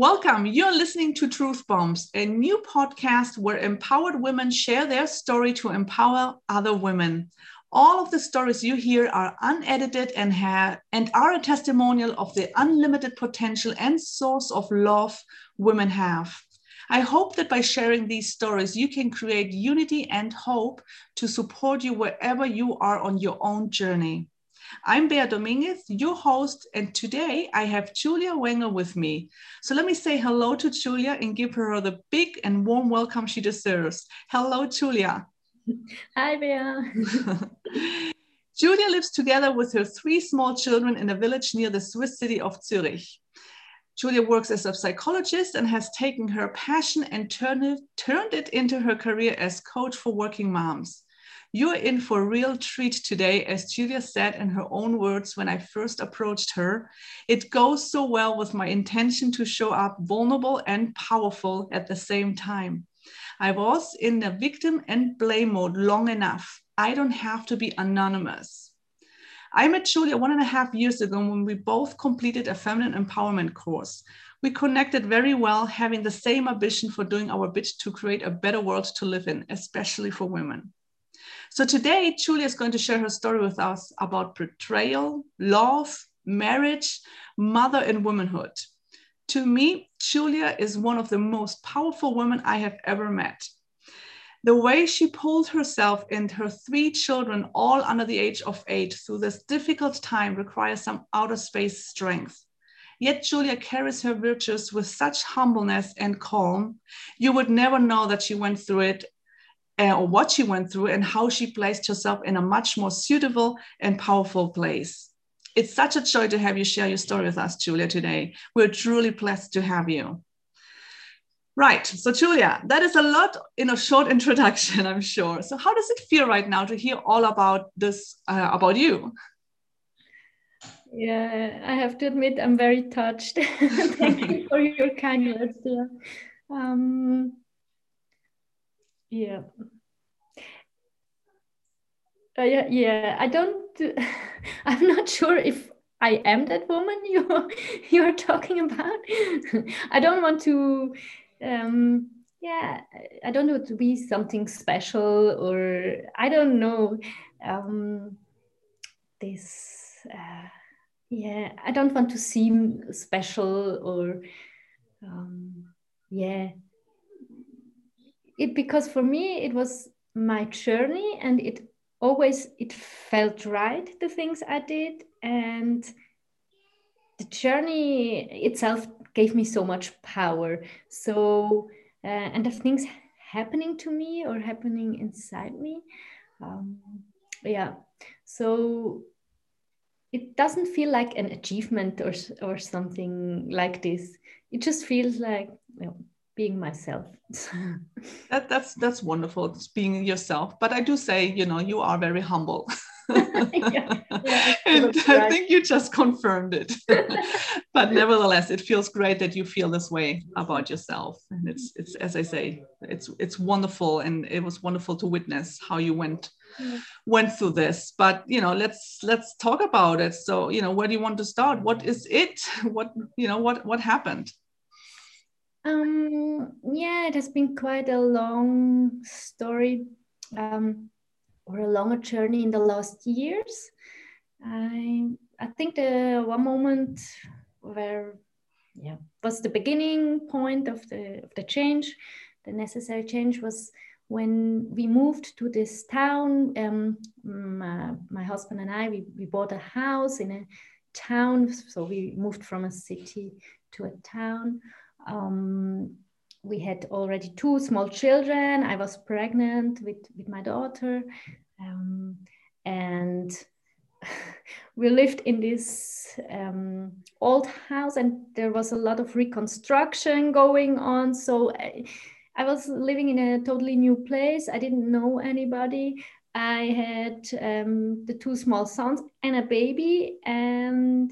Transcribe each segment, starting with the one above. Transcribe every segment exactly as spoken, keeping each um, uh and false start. Welcome. You're listening to Truth Bombs, a new podcast where empowered women share their story to empower other women. All of the stories you hear are unedited and, have, and are a testimonial of the unlimited potential and source of love women have. I hope that by sharing these stories, you can create unity and hope to support you wherever you are on your own journey. I'm Bea Dominguez, your host, and today I have Julia Wenger with me. So let me say hello to Julia and give her the big and warm welcome she deserves. Hello, Julia. Hi, Bea. Julia lives together with her three small children in a village near the Swiss city of Zurich. Julia works as a psychologist and has taken her passion and turned it, turned it into her career as coach for working moms. You're in for a real treat today, as Julia said in her own words when I first approached her. It goes so well with my intention to show up vulnerable and powerful at the same time. I was in the victim and blame mode long enough. I don't have to be anonymous. I met Julia one and a half years ago when we both completed a feminine empowerment course. We connected very well, having the same ambition for doing our bit to create a better world to live in, especially for women. So today, Julia is going to share her story with us about betrayal, love, marriage, mother, and womanhood. To me, Julia is one of the most powerful women I have ever met. The way she pulled herself and her three children, all under the age of eight, through this difficult time requires some outer space strength. Yet Julia carries her virtues with such humbleness and calm. You would never know that she went through it uh, or what she went through and how she placed herself in a much more suitable and powerful place. It's such a joy to have you share your story with us, Julia, today. We're truly blessed to have you. Right. So, Julia, that is a lot in a short introduction, I'm sure. So how does it feel right now to hear all about this, uh, about you? Yeah, I have to admit, I'm very touched. Thank you for your kind words. Yeah. Um, yeah. Uh, yeah, yeah, I don't, do, I'm not sure if I am that woman you, you're talking about. I don't want to, um, yeah, I don't want to be something special, or I don't know, um, this, uh, yeah, I don't want to seem special, or, um, yeah, it, because for me, it was my journey, and it always it felt right, the things I did, and the journey itself gave me so much power. So uh, and the things happening to me or happening inside me, um, yeah so it doesn't feel like an achievement or or something like this. It just feels like, you know, being myself. that, that's that's wonderful. It's being yourself. But I do say, you know, you are very humble. yeah, yeah, and right. I think you just confirmed it. But nevertheless, it feels great that you feel this way about yourself. And it's it's as I say, it's it's wonderful, and it was wonderful to witness how you went yeah. went through this. But you know, let's let's talk about it. So, you know, where do you want to start? What is it? What you know? What what happened? Um, yeah, it has been quite a long story, um, or a longer journey in the last years. I I think the one moment where, yeah, was the beginning point of the of the change, the necessary change, was when we moved to this town. Um, my, my husband and I, we, we bought a house in a town, so we moved from a city to a town. Um, we had already two small children. I was pregnant with, with my daughter, um, and we lived in this um, old house, and there was a lot of reconstruction going on. So I, I was living in a totally new place. I didn't know anybody. I had um, the two small sons and a baby, and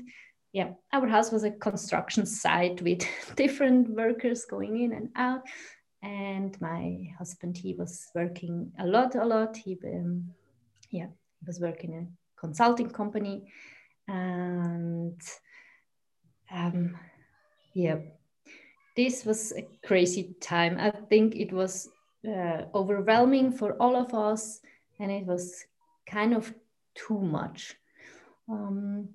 yeah, our house was a construction site with different workers going in and out. And my husband, he was working a lot, a lot. He, um, yeah, he was working in a consulting company. And um, yeah, this was a crazy time. I think it was uh, overwhelming for all of us, and it was kind of too much. Um,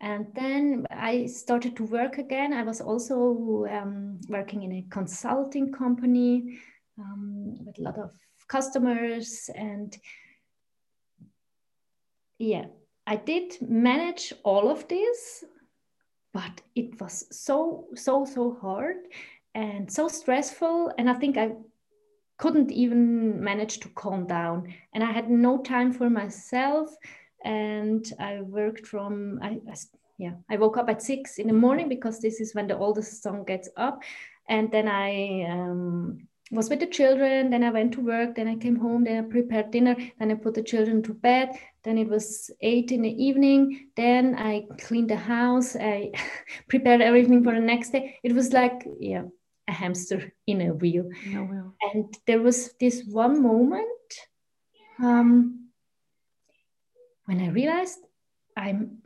and then I started to work again. I was also um, working in a consulting company um, with a lot of customers, and yeah, I did manage all of this, but it was so, so, so hard and so stressful. And I think I couldn't even manage to calm down, and I had no time for myself. And I worked from, I, I yeah, I woke up at six in the morning because this is when the oldest son gets up. And then I um, was with the children, then I went to work, then I came home, then I prepared dinner, then I put the children to bed, then it was eight in the evening, then I cleaned the house, I prepared everything for the next day. It was like, yeah, a hamster in a wheel. No wheel. And there was this one moment um, when I realized I'm,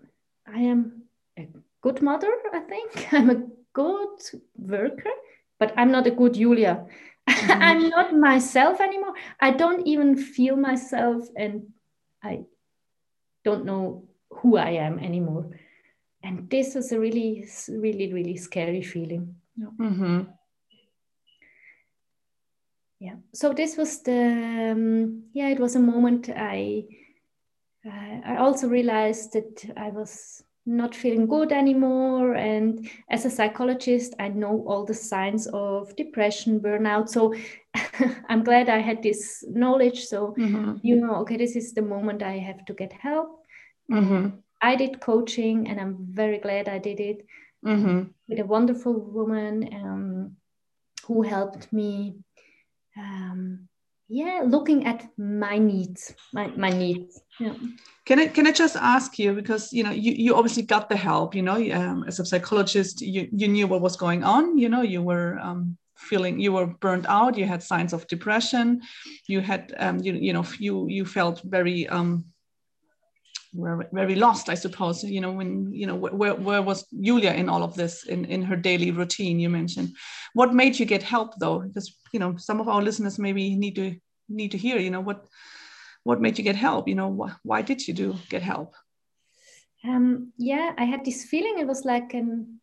I am a good mother, I think, I'm a good worker, but I'm not a good Julia. Mm-hmm. I'm not myself anymore. I don't even feel myself, and I don't know who I am anymore. And this was a really, really, really scary feeling. Mm-hmm. Yeah. So this was the, um, yeah, it was a moment I, uh, I also realized that I was not feeling good anymore. And as a psychologist, I know all the signs of depression, burnout. So I'm glad I had this knowledge. So, mm-hmm. you know, okay, this is the moment I have to get help. Mm-hmm. I did coaching, and I'm very glad I did it mm-hmm. with a wonderful woman um, who helped me. Um, Yeah, looking at my needs, my, my needs. Yeah. Can I can I just ask you, because you know you, you obviously got the help. You know, um, as a psychologist, you, you knew what was going on. You know, you were um, feeling you were burnt out. You had signs of depression. You had um, you you know you you felt very um, very lost, I suppose. You know, when you know where where was Julia in all of this, in in her daily routine? You mentioned. What made you get help, though? Because you know some of our listeners maybe need to need to hear. You know what what made you get help? You know wh- why did you do get help? Um, yeah, I had this feeling. It was like an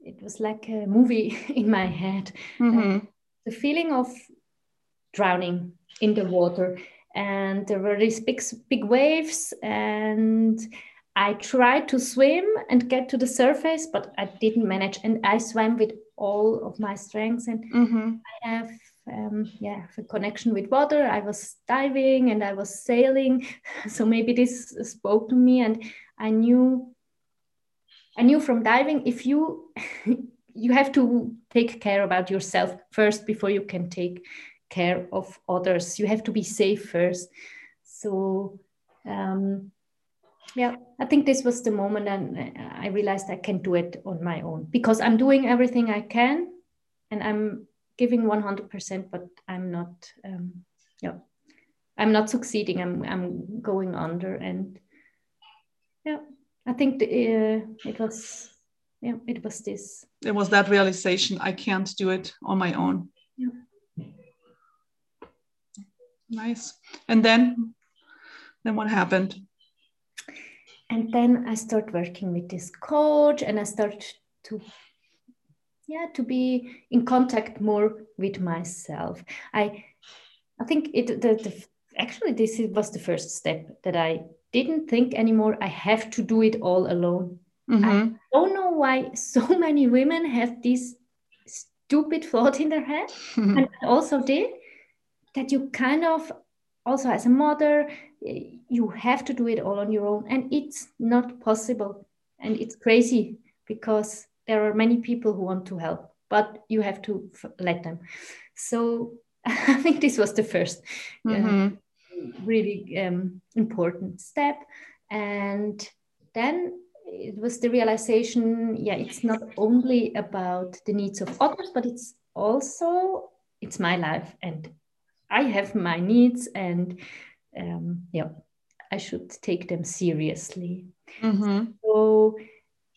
it was like a movie in my head. Mm-hmm. Uh, the feeling of drowning in the water, and there were these big big waves, and I tried to swim and get to the surface, but I didn't manage, and I swam with all of my strengths, and mm-hmm. I have um, yeah a connection with water. I was diving and I was sailing, so maybe this spoke to me, and I knew I knew from diving, if you you have to take care about yourself first before you can take care of others. You have to be safe first. So um, yeah, I think this was the moment, and I realized I can do it on my own, because I'm doing everything I can, and I'm giving one hundred percent, but I'm not, um, yeah, I'm not succeeding. I'm I'm going under, and yeah, I think the, uh, it was, yeah, it was this. It was that realization: I can't do it on my own. Yeah. Nice. And then, then what happened? And then I started working with this coach, and I started to, yeah, to be in contact more with myself. I, I think it. The, the, actually, this was the first step, that I didn't think anymore I have to do it all alone. Mm-hmm. I don't know why so many women have this stupid thought in their head, mm-hmm. and I also did. That you kind of, also as a mother, you have to do it all on your own. And it's not possible. And it's crazy, because there are many people who want to help, but you have to f- let them. So I think this was the first mm-hmm. uh, really um, important step. And then it was the realization, yeah, it's not only about the needs of others, but it's also, it's my life, and I have my needs, and um, yeah, I should take them seriously. Mm-hmm. So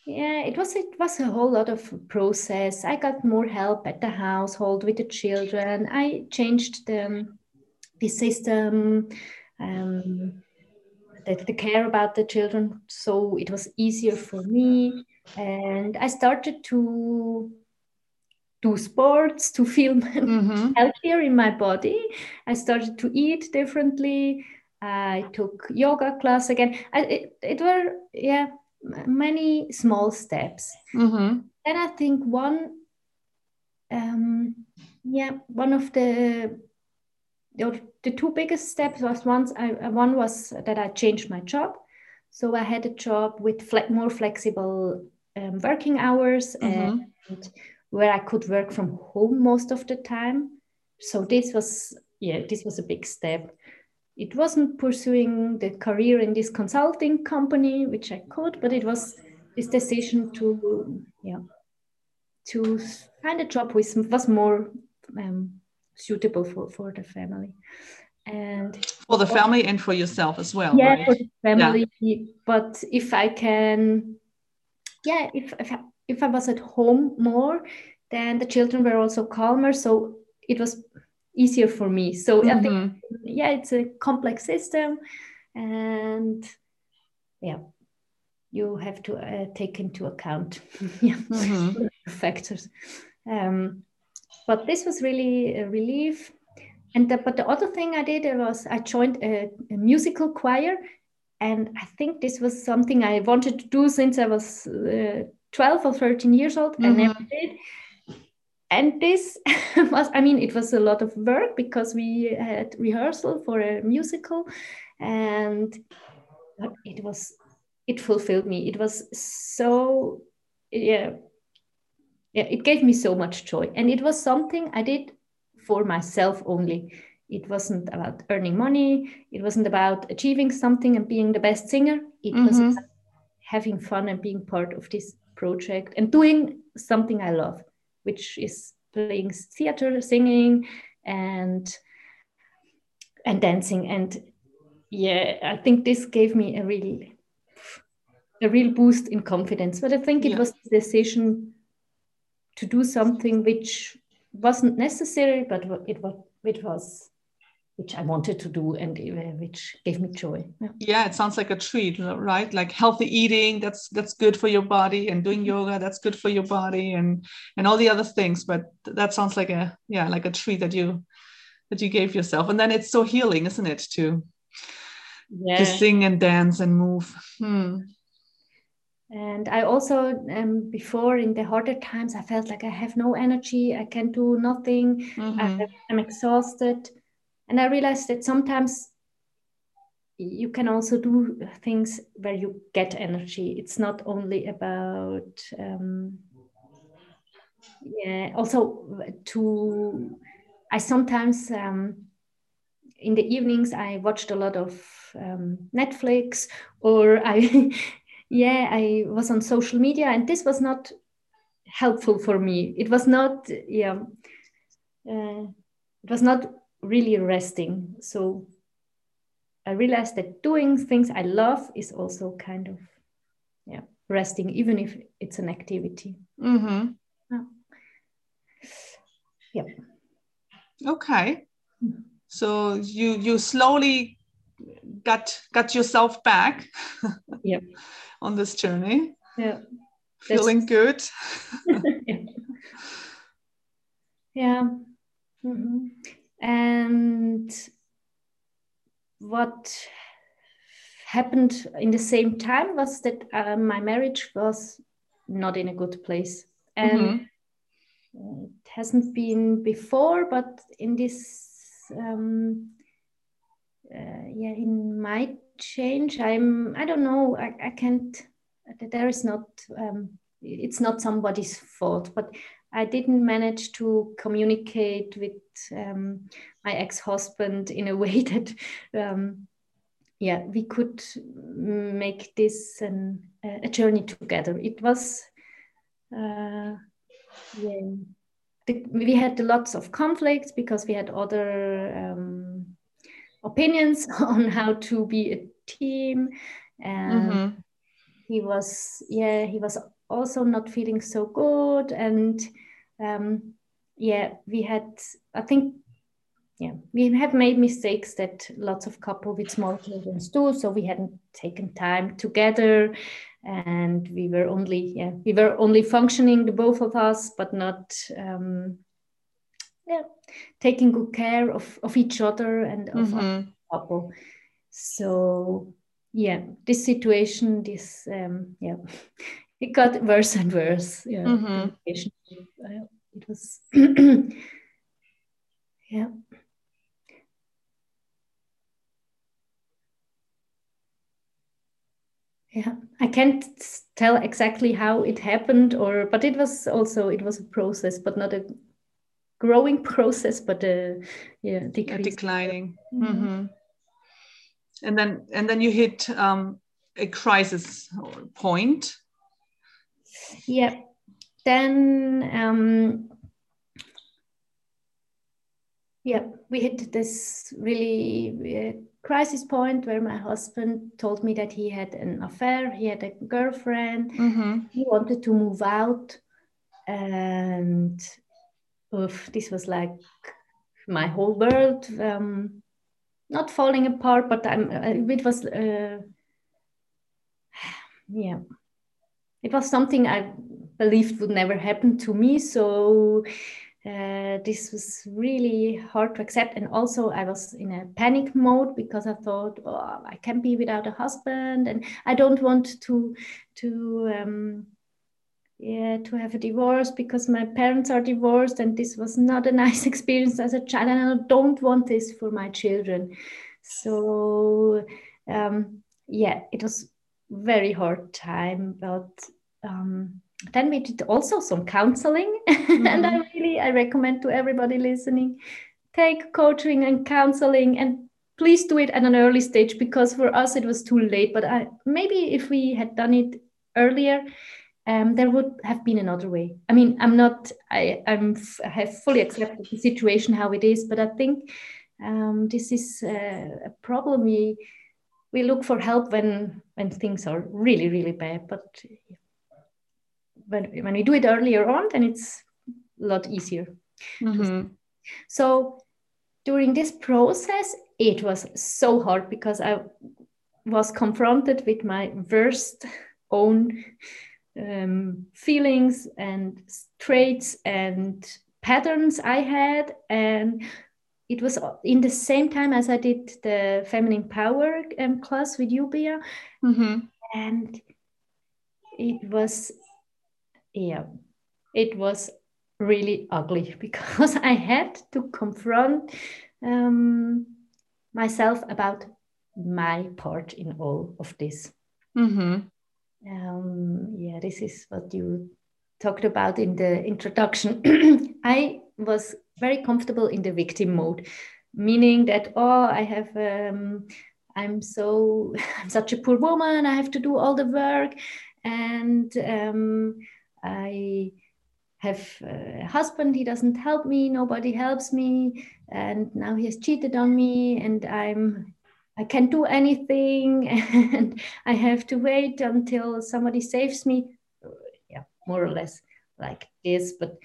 Yeah, it was it was a whole lot of process. I got more help at the household with the children. I changed the, the system, um, the, the care about the children, so it was easier for me. And I started to do sports to feel mm-hmm. healthier in my body. I started to eat differently. I took yoga class again. I, it, it were, yeah, many small steps. Mm-hmm. Then I think one, um, yeah, one of the, the, the two biggest steps was once, I, one was that I changed my job. So I had a job with fle- more flexible um, working hours mm-hmm. and where I could work from home most of the time. So this was, yeah, this was a big step. It wasn't pursuing the career in this consulting company, which I could, but it was this decision to, yeah, to find a job which was more um, suitable for, for the family. And for the family and for yourself as well. Yeah, right? For the family. Yeah. But if I can, yeah, if if I, if I was at home more, then the children were also calmer, so it was easier for me. So mm-hmm. I think, yeah, it's a complex system, and yeah, you have to uh, take into account yeah. mm-hmm. factors. Um, but this was really a relief. And the, but the other thing I did was I joined a, a musical choir, and I think this was something I wanted to do since I was Uh, twelve or thirteen years old. Mm-hmm. I never did. And this was, I mean, it was a lot of work because we had rehearsal for a musical, and it was, it fulfilled me. It was so, yeah, yeah, it gave me so much joy. And it was something I did for myself only. It wasn't about earning money. It wasn't about achieving something and being the best singer. It mm-hmm. was about having fun and being part of this project and doing something I love, which is playing theater, singing, and and dancing. And yeah, I think this gave me a real a real boost in confidence. But I think it yeah. was the decision to do something which wasn't necessary, but it was it was which I wanted to do and uh, which gave me joy. Yeah. yeah, it sounds like a treat, right? Like healthy eating, that's that's good for your body, and doing yoga, that's good for your body, and and all the other things. But that sounds like a yeah, like a treat that you that you gave yourself. And then it's so healing, isn't it? To yeah. to sing and dance and move. Hmm. And I also, um, before in the harder times, I felt like I have no energy, I can do nothing, mm-hmm. I, I'm exhausted. And I realized that sometimes you can also do things where you get energy. It's not only about, um, yeah, also to, I sometimes, um, in the evenings, I watched a lot of um, Netflix, or I, yeah, I was on social media, and this was not helpful for me. It was not, yeah, uh, it was not really resting. So I realized that doing things I love is also kind of yeah resting, even if it's an activity. Mm-hmm. Yeah. Yep. Okay. So you you slowly got got yourself back yep. on this journey. Yeah. Feeling That's... good. yeah. yeah. Mm-hmm. And what happened in the same time was that uh, my marriage was not in a good place. And mm-hmm. it hasn't been before, but in this, um, uh, yeah, in my change, I'm, I don't know, I, I can't, there is not, um, it's not somebody's fault, but I didn't manage to communicate with um, my ex-husband in a way that, um, yeah, we could make this an, a journey together. It was, uh, yeah, the, we had lots of conflicts because we had other um, opinions on how to be a team. And, mm-hmm. he was, yeah, he was also not feeling so good. And um, yeah, we had, I think, yeah, we have made mistakes that lots of couples with small children do. So we hadn't taken time together, and we were only, yeah, we were only functioning, the both of us, but not, um, yeah, taking good care of, of each other and of our couple. So yeah, this situation, this, um, yeah, it got worse and worse. Yeah, mm-hmm. It was, yeah. Yeah, I can't tell exactly how it happened, or but it was also it was a process, but not a growing process, but a yeah decrease. A declining. Mm-hmm. Mm-hmm. And then and then you hit um, a crisis point. Yeah, then um, yeah, we hit this really. Uh, crisis point where my husband told me that he had an affair, he had a girlfriend, mm-hmm. he wanted to move out, and oof, this was like my whole world, um, not falling apart, but I'm, it was, uh, yeah, it was something I believed would never happen to me, so... Uh, this was really hard to accept, and also I was in a panic mode because I thought, oh, I can't be without a husband, and I don't want to to um, yeah to have a divorce because my parents are divorced, and this was not a nice experience as a child, and I don't want this for my children. So um, yeah, it was very hard time, but. Um, Then we did also some counseling, mm-hmm. and I really I recommend to everybody listening, take coaching and counseling, and please do it at an early stage, because for us it was too late. But I, maybe if we had done it earlier, um, there would have been another way. I mean, I'm not I I'm I have fully accepted the situation how it is, but I think um, this is uh, a problem. We we look for help when when things are really really bad, but. When, when we do it earlier on, then it's a lot easier. Mm-hmm. So during this process, it was so hard because I was confronted with my worst own um, feelings and traits and patterns I had. And it was in the same time as I did the Feminine Power um, class with Yubia. Mm-hmm. And it was... Yeah, it was really ugly because I had to confront um, myself about my part in all of this. Mm-hmm. Um, yeah, this is what you talked about in the introduction. I was very comfortable in the victim mode, meaning that, oh, I have... Um, I'm so... I'm such a poor woman. I have to do all the work. And... Um, I have a husband, he doesn't help me, nobody helps me, and now he has cheated on me, and I'm, I can't do anything, and I have to wait until somebody saves me. Yeah, more or less like this. But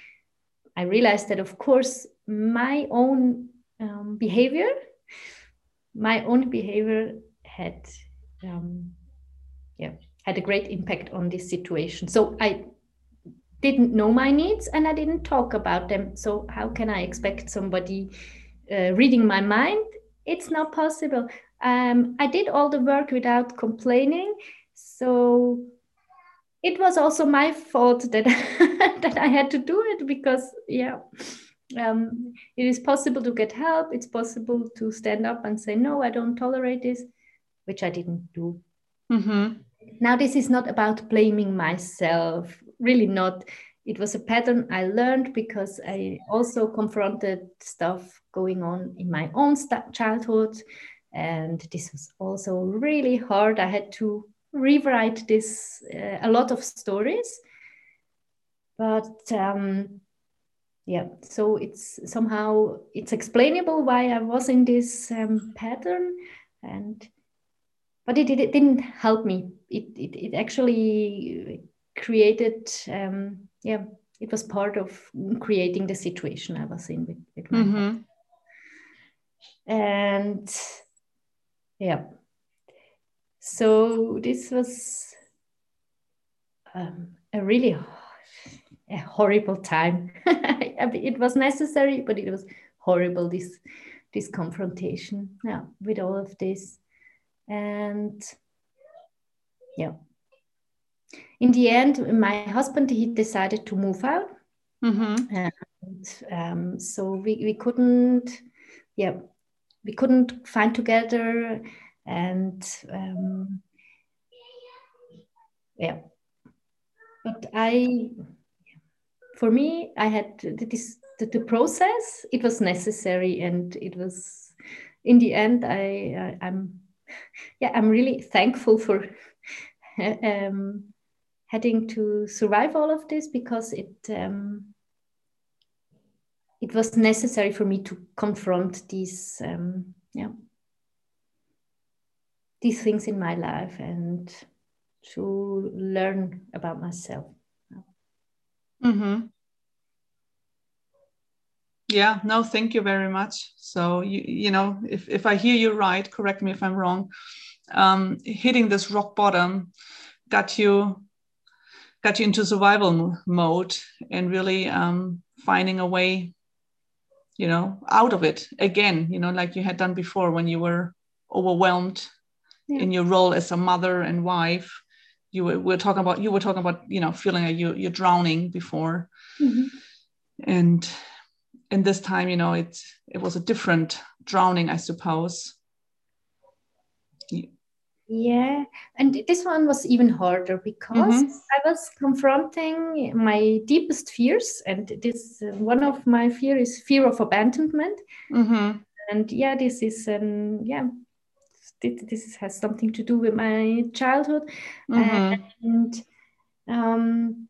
I realized that, of course, my own um, behavior, my own behavior had, um, yeah, had a great impact on this situation. So I didn't know my needs, and I didn't talk about them. So how can I expect somebody uh, reading my mind? It's not possible. Um, I did all the work without complaining. So it was also my fault that, that I had to do it because, yeah, um, it is possible to get help. It's possible to stand up and say, no, I don't tolerate this, which I didn't do. Mm-hmm. Now, this is not about blaming myself. Really not. It was a pattern I learned because I also confronted stuff going on in my own st- childhood. And this was also really hard. I had to rewrite this, uh, a lot of stories. But um, yeah, so it's somehow, it's explainable why I was in this um, pattern. And but it, it didn't help me. It it, it actually created, um, yeah, it was part of creating the situation I was in with, with my mm-hmm. husband. And yeah, so this was um, a really a horrible time. It was necessary, but it was horrible, this this confrontation yeah, with all of this. And yeah, in the end, my husband, he decided to move out. Mm-hmm. And um, so we, we couldn't, yeah, we couldn't find together. And um, yeah, but I, for me, I had this, the, the process, it was necessary. And it was, in the end, I, I I'm, yeah, I'm really thankful for um, having to survive all of this, because it um, it was necessary for me to confront these um, yeah these things in my life and to learn about myself. Mm-hmm. Yeah, no, thank you very much. So, you, you know, if, if I hear you right, correct me if I'm wrong, um, hitting this rock bottom got you got you into survival mode and really um, finding a way, you know, out of it again, you know, like you had done before when you were overwhelmed yeah. in your role as a mother and wife. You were, we're talking about, you were talking about, you know, feeling like you, you're drowning before. Mm-hmm. And... And this time, you know, it, it was a different drowning, I suppose. Yeah. And this one was even harder because mm-hmm. I was confronting my deepest fears. And this uh, one of my fear is fear of abandonment. Mm-hmm. And yeah, this is, um, yeah, this has something to do with my childhood. Mm-hmm. And um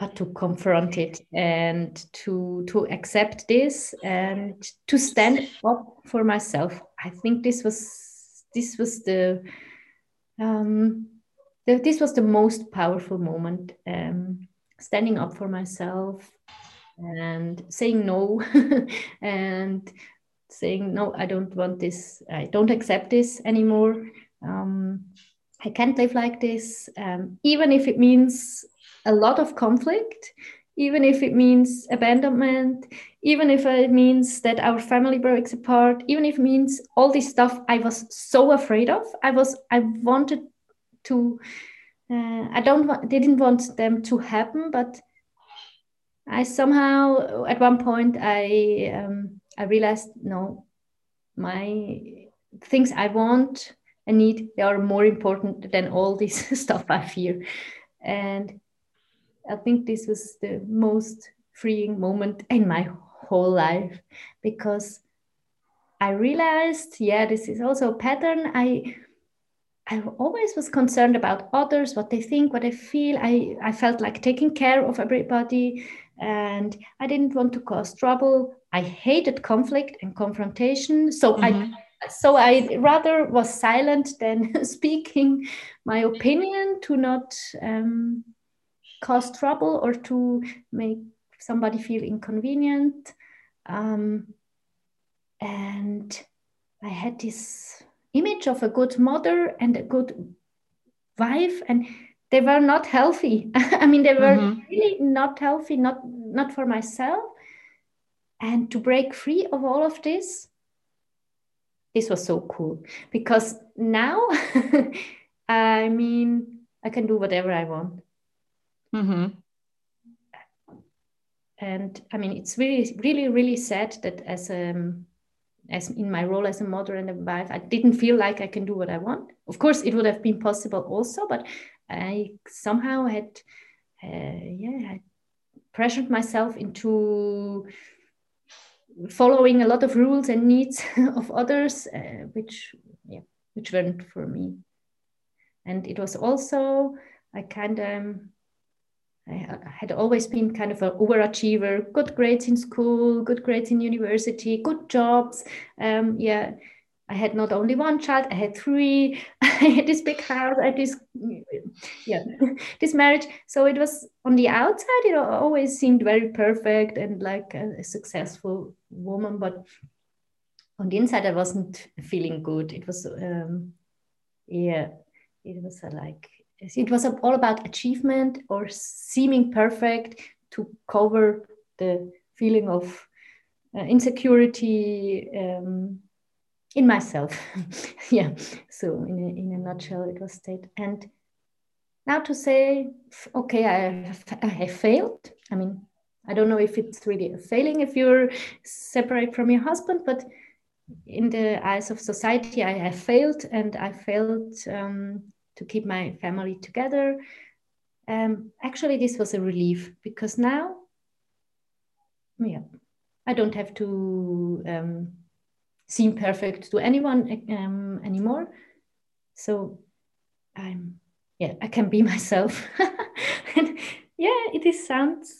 but to confront it and to to accept this and to stand up for myself. I think this was this was the, um, the this was the most powerful moment. Um, standing up for myself and saying no, and saying no, I don't want this. I don't accept this anymore. Um, I can't live like this, um, even if it means a lot of conflict, even if it means abandonment, even if it means that our family breaks apart, even if it means all this stuff I was so afraid of. I was, I wanted to, uh, I don't want, didn't want them to happen, but I somehow, at one point, I, um, I realized, no, my things I want and need, they are more important than all this stuff I fear. And I think this was the most freeing moment in my whole life, because I realized, yeah, this is also a pattern. I I always was concerned about others, what they think, what I feel. I, I felt like taking care of everybody, and I didn't want to cause trouble. I hated conflict and confrontation. So mm-hmm. I so I rather was silent than speaking my opinion to not... Um, cause trouble or to make somebody feel inconvenient. Um, and I had this image of a good mother and a good wife, and they were not healthy. I mean, they were mm-hmm. really not healthy, not, not for myself. And to break free of all of this, this was so cool, because now, I mean, I can do whatever I want. Mm-hmm. And I mean, it's really, really, really sad that as um as in my role as a mother and a wife, I didn't feel like I can do what I want. Of course, it would have been possible also, but I somehow had, uh, yeah, I pressured myself into following a lot of rules and needs of others, uh, which, yeah, which weren't for me. And it was also I kind of. Um, I had always been kind of an overachiever, good grades in school, good grades in university, good jobs. Um, yeah, I had not only one child, I had three, I had this big house, I had this, yeah, this marriage. So it was on the outside, it always seemed very perfect and like a, a successful woman. But on the inside, I wasn't feeling good. It was, um, yeah, it was a, like, it was all about achievement or seeming perfect to cover the feeling of uh, insecurity, um, in myself. Yeah, so in a, in a nutshell, it was state. And now to say, okay, I have, I have failed. I mean, I don't know if it's really a failing if you're separate from your husband, but in the eyes of society, I have failed, and I failed um, to keep my family together. Um, actually, this was a relief, because now, yeah, I don't have to um, seem perfect to anyone um, anymore. So I'm, yeah, I can be myself. And yeah, it is sounds,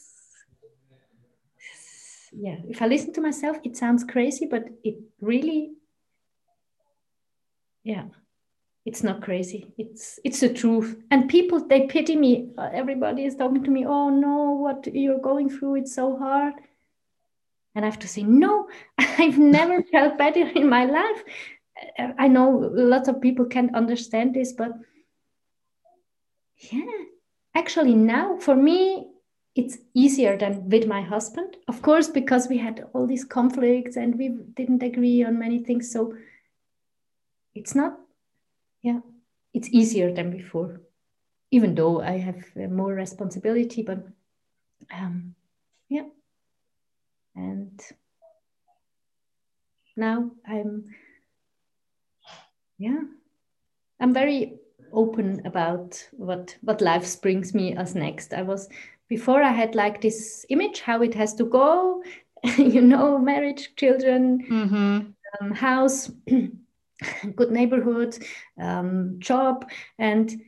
yeah, if I listen to myself, it sounds crazy, but it really, yeah, it's not crazy. It's it's the truth. And people, they pity me. Everybody is talking to me, oh no, what you're going through, it's so hard. And I have to say, no, I've never felt better in my life. I know lots of people can't understand this, but yeah, actually now for me, it's easier than with my husband. Of course, because we had all these conflicts and we didn't agree on many things. So it's not, yeah, it's easier than before, even though I have more responsibility, but um, yeah. And now I'm, yeah, I'm very open about what, what life brings me as next. I was, before I had like this image, how it has to go, you know, marriage, children, mm-hmm. um, house, good neighborhood, um, job. And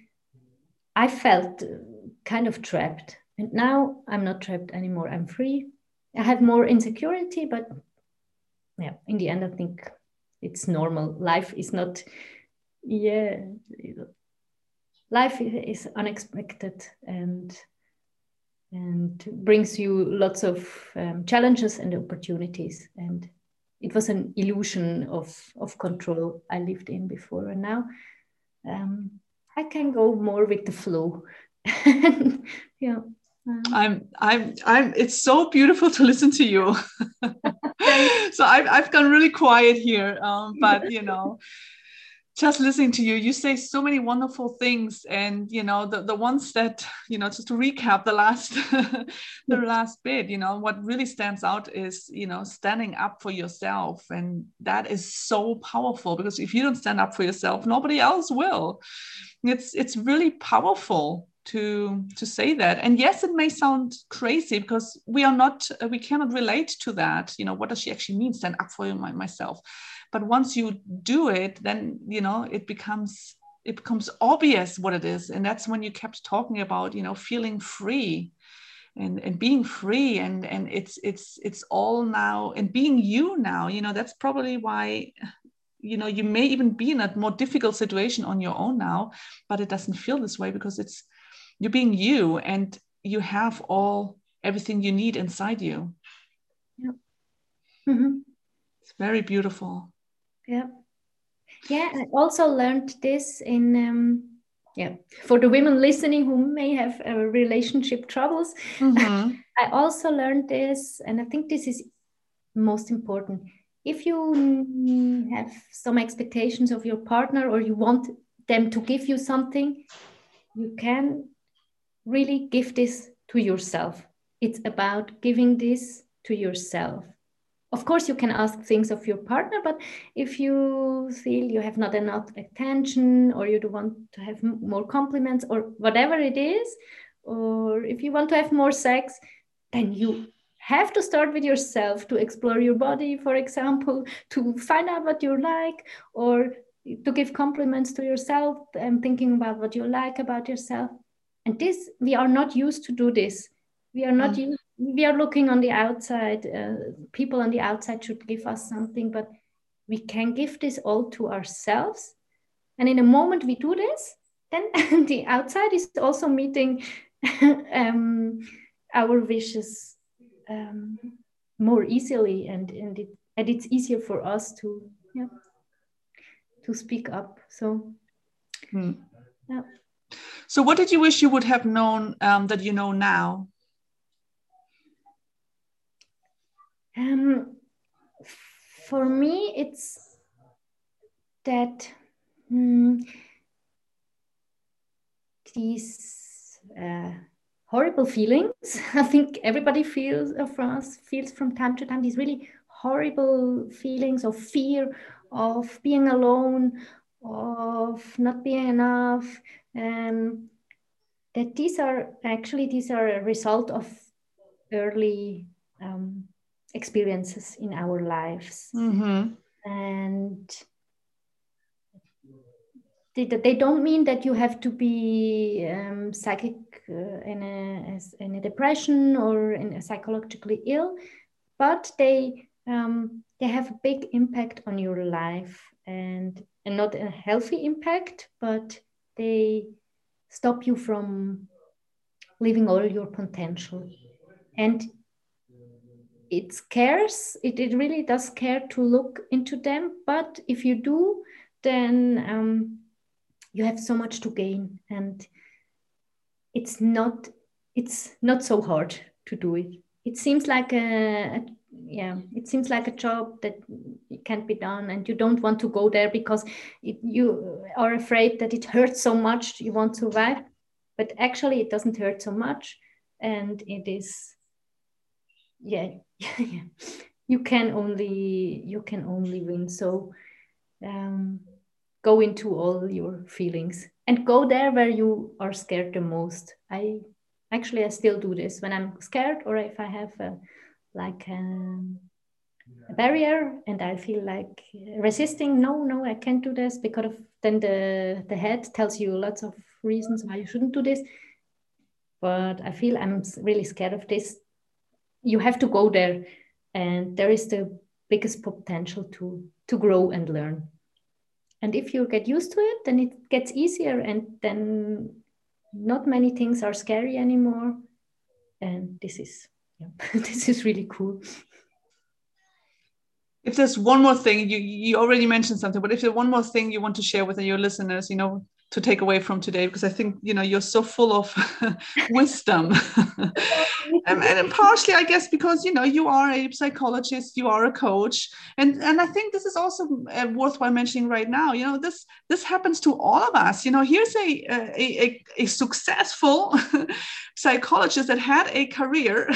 I felt kind of trapped. And now I'm not trapped anymore. I'm free. I have more insecurity, but yeah, in the end, I think it's normal. Life is not, yeah, life is unexpected and and brings you lots of um, challenges and opportunities. And it was an illusion of, of control I lived in before. And now um, I can go more with the flow. Yeah. I'm, I'm, I'm, it's so beautiful to listen to you. So I've, I've gone really quiet here, um, but you know, just listening to you, you say so many wonderful things. And, you know, the, the ones that, you know, just to recap the last, the last bit, you know, what really stands out is, you know, standing up for yourself. And that is so powerful, because if you don't stand up for yourself, nobody else will. It's, it's really powerful to to say that. And yes, it may sound crazy, because we are not uh, we cannot relate to that. You know, what does she actually mean, stand up for you, my, myself? But once you do it, then you know it becomes it becomes obvious what it is. And that's when you kept talking about, you know, feeling free and and being free, and and it's it's it's all now, and being you now. You know, that's probably why, you know, you may even be in a more difficult situation on your own now, but it doesn't feel this way, because it's you're being you, and you have all everything you need inside you. Yeah. Mm-hmm. It's very beautiful. Yeah. Yeah. I also learned this in, um, yeah, for the women listening who may have uh, relationship troubles. Mm-hmm. I also learned this, and I think this is most important. If you have some expectations of your partner, or you want them to give you something, you can really give this to yourself. It's about giving this to yourself. Of course, you can ask things of your partner, but if you feel you have not enough attention, or you do want to have more compliments, or whatever it is, or if you want to have more sex, then you have to start with yourself, to explore your body, for example, to find out what you like, or to give compliments to yourself and thinking about what you like about yourself. And this, we are not used to do this. We are not, mm-hmm. used, we are looking on the outside. Uh, people on the outside should give us something, but we can give this all to ourselves. And in the moment we do this, then the outside is also meeting um, our wishes um, more easily, and, and, it, and it's easier for us to, yeah, to speak up. So, hmm. yeah. So what did you wish you would have known um, that you know now? Um, for me, it's that um, these uh, horrible feelings, I think everybody feels uh, from us, feels from time to time, these really horrible feelings of fear, of being alone, of not being enough, um, that these are actually, these are a result of early um, experiences in our lives. Mm-hmm. And they, they don't mean that you have to be um, psychic uh, in, a, in a depression or in a psychologically ill, but they um, they have a big impact on your life, and, and not a healthy impact, but they stop you from living all your potential. And it scares, it, it really does scare to look into them, but if you do, then um, you have so much to gain, and it's not, it's not so hard to do it. It seems like a, a yeah, it seems like a job that can't be done, and you don't want to go there because it, you are afraid that it hurts so much, you won't survive, but actually it doesn't hurt so much, and it is, yeah, yeah, yeah. You can only, you can only win. So um, go into all your feelings and go there where you are scared the most. I actually, I still do this when I'm scared, or if I have a, like um, a barrier and I feel like resisting, no, no, I can't do this, because of, then the, the head tells you lots of reasons why you shouldn't do this. But I feel I'm really scared of this. You have to go there, and there is the biggest potential to, to grow and learn. And if you get used to it, then it gets easier, and then not many things are scary anymore. And this is, yeah, this is really cool. If there's one more thing, you, you already mentioned something, but if there's one more thing you want to share with your listeners, you know, to take away from today, because I think, you know, you're so full of wisdom. um, and, and partially, I guess, because, you know, you are a psychologist, you are a coach. And, and I think this is also uh, worthwhile mentioning right now, you know, this, this happens to all of us. You know, here's a, a, a, a successful psychologist that had a career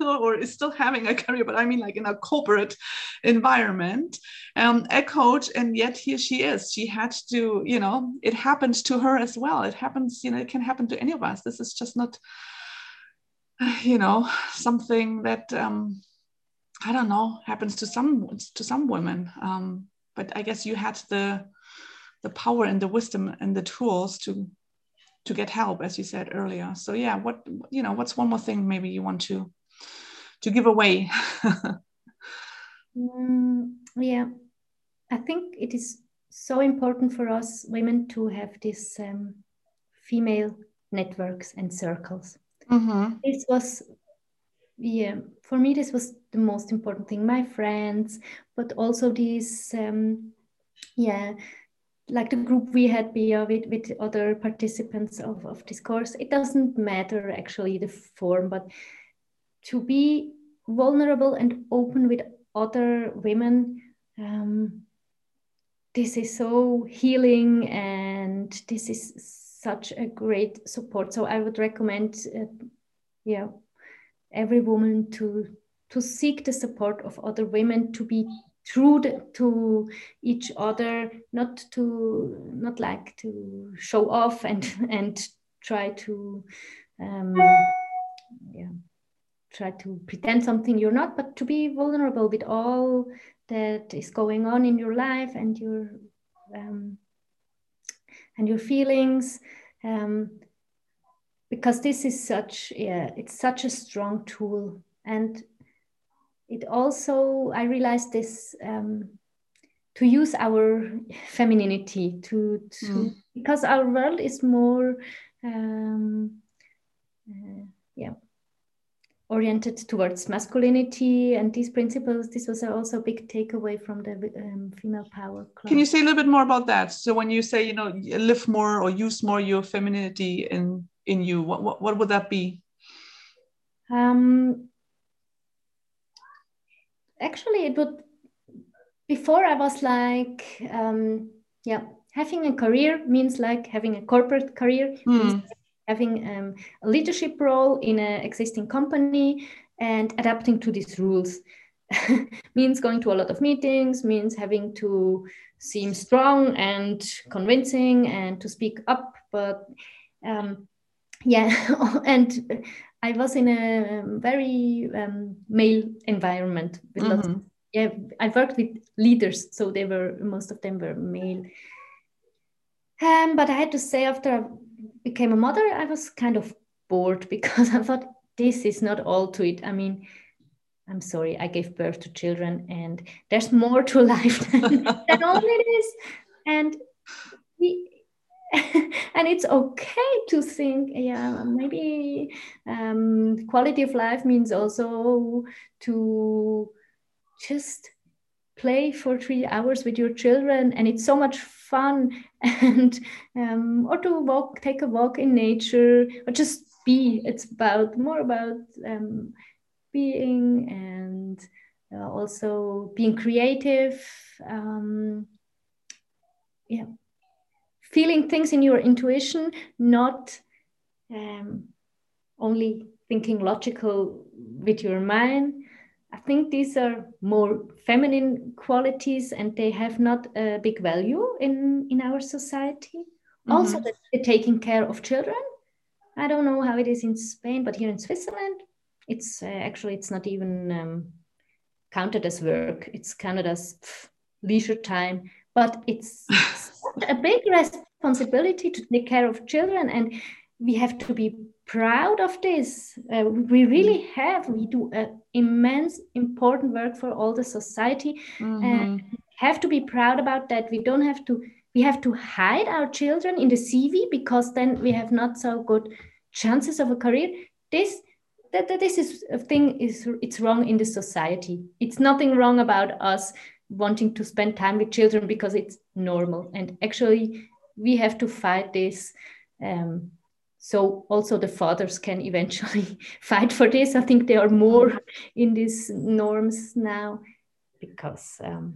or is still having a career, but I mean, like in a corporate environment, um, a coach, and yet here she is, she had to, you know, it happens to her as well. It happens, you know, it can happen to any of us. This is just not, you know, something that um I don't know, happens to some to some women. Um, but I guess you had the the power and the wisdom and the tools to to get help, as you said earlier. So yeah, what, you know, what's one more thing maybe you want to to give away? mm, yeah, I think it is so important for us women to have these um, female networks and circles. Mm-hmm. This was, yeah, for me, this was the most important thing. My friends, but also these, um, yeah, like the group we had Bea with, with other participants of, of this course. It doesn't matter actually the form, but to be vulnerable and open with other women, um, this is so healing, and this is such a great support. So I would recommend, uh, yeah, every woman to to seek the support of other women, to be true to each other, not to not like to show off and and try to, um, yeah, try to pretend something you're not, but to be vulnerable with all that is going on in your life and your um, and your feelings, um, because this is such, yeah, it's such a strong tool. And it also, I realized this um, to use our femininity to, to mm. because our world is more um, uh, yeah oriented towards masculinity and these principles. This was also a big takeaway from the um, female power club. Can you say a little bit more about that? So when you say, you know, live more or use more your femininity in in you, what what, what would that be? Um, actually, it would. Before I was like, um, yeah, having a career means like having a corporate career. Mm. Having um, a leadership role in an existing company and adapting to these rules means going to a lot of meetings, means having to seem strong and convincing and to speak up. But um, yeah, and I was in a very um, male environment. With mm-hmm. lots of, yeah, I worked with leaders, so they were most of them were male. Um, but I had to say after I became a mother, I was kind of bored because I thought this is not all to it. I mean, I'm sorry, I gave birth to children and there's more to life than, than all it is. And we, and it's okay to think, yeah, maybe um, quality of life means also to just play for three hours with your children, and it's so much fun, and um, or to walk, take a walk in nature, or just be. It's about more about um, being and uh, also being creative. Um, yeah, feeling things in your intuition, not um, only thinking logical with your mind. I think these are more feminine qualities and they have not a big value in, in our society. Mm-hmm. Also, the, the taking care of children. I don't know how it is in Spain, but here in Switzerland, it's uh, actually, it's not even um, counted as work. It's counted as pff, leisure time, but it's, it's a big responsibility to take care of children. And we have to be proud of this. Uh, we really have. We do uh, immense, important work for all the society, mm-hmm. and have to be proud about that. We don't have to. We have to hide our children in the C V because then we have not so good chances of a career. This that, that this is a thing is it's wrong in the society. It's nothing wrong about us wanting to spend time with children because it's normal. And actually, we have to fight this. Um, So also the fathers can eventually fight for this. I think they are more in these norms now because, um,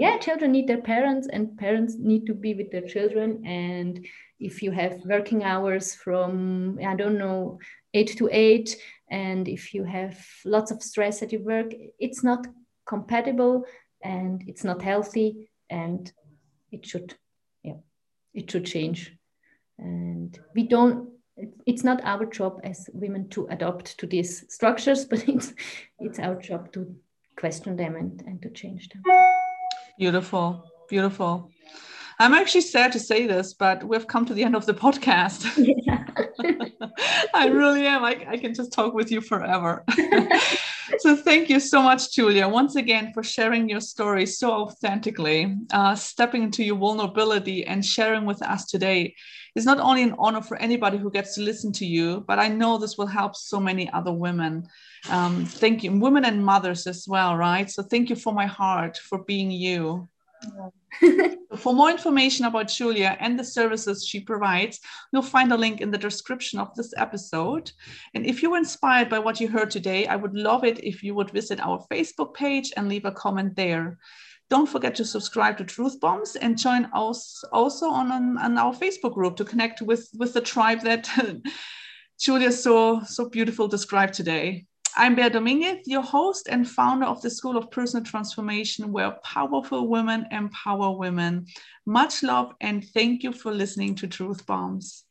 yeah, children need their parents and parents need to be with their children. And if you have working hours from, I don't know, eight to eight, and if you have lots of stress at your work, it's not compatible and it's not healthy and it should, yeah, it should change. And we don't, it's not our job as women to adopt to these structures, but it's it's our job to question them and, and to change them. Beautiful, beautiful. I'm actually sad to say this, but we've come to the end of the podcast. Yeah. I really am. I, I can just talk with you forever. So thank you so much, Julia, once again, for sharing your story so authentically, uh, stepping into your vulnerability and sharing with us today. It's not only an honor for anybody who gets to listen to you, but I know this will help so many other women. Um, thank you, women and mothers as well, right? So thank you from my heart for being you. For more information about Julia and the services she provides, you'll find a link in the description of this episode. And if you were inspired by what you heard today, I would love it if you would visit our Facebook page and leave a comment there. Don't forget to subscribe to Truth Bombs and join us also on, an, on our Facebook group to connect with, with the tribe that Julia so, so beautifully described today. I'm Bea Dominguez, your host and founder of the School of Personal Transformation, where powerful women empower women. Much love and thank you for listening to Truth Bombs.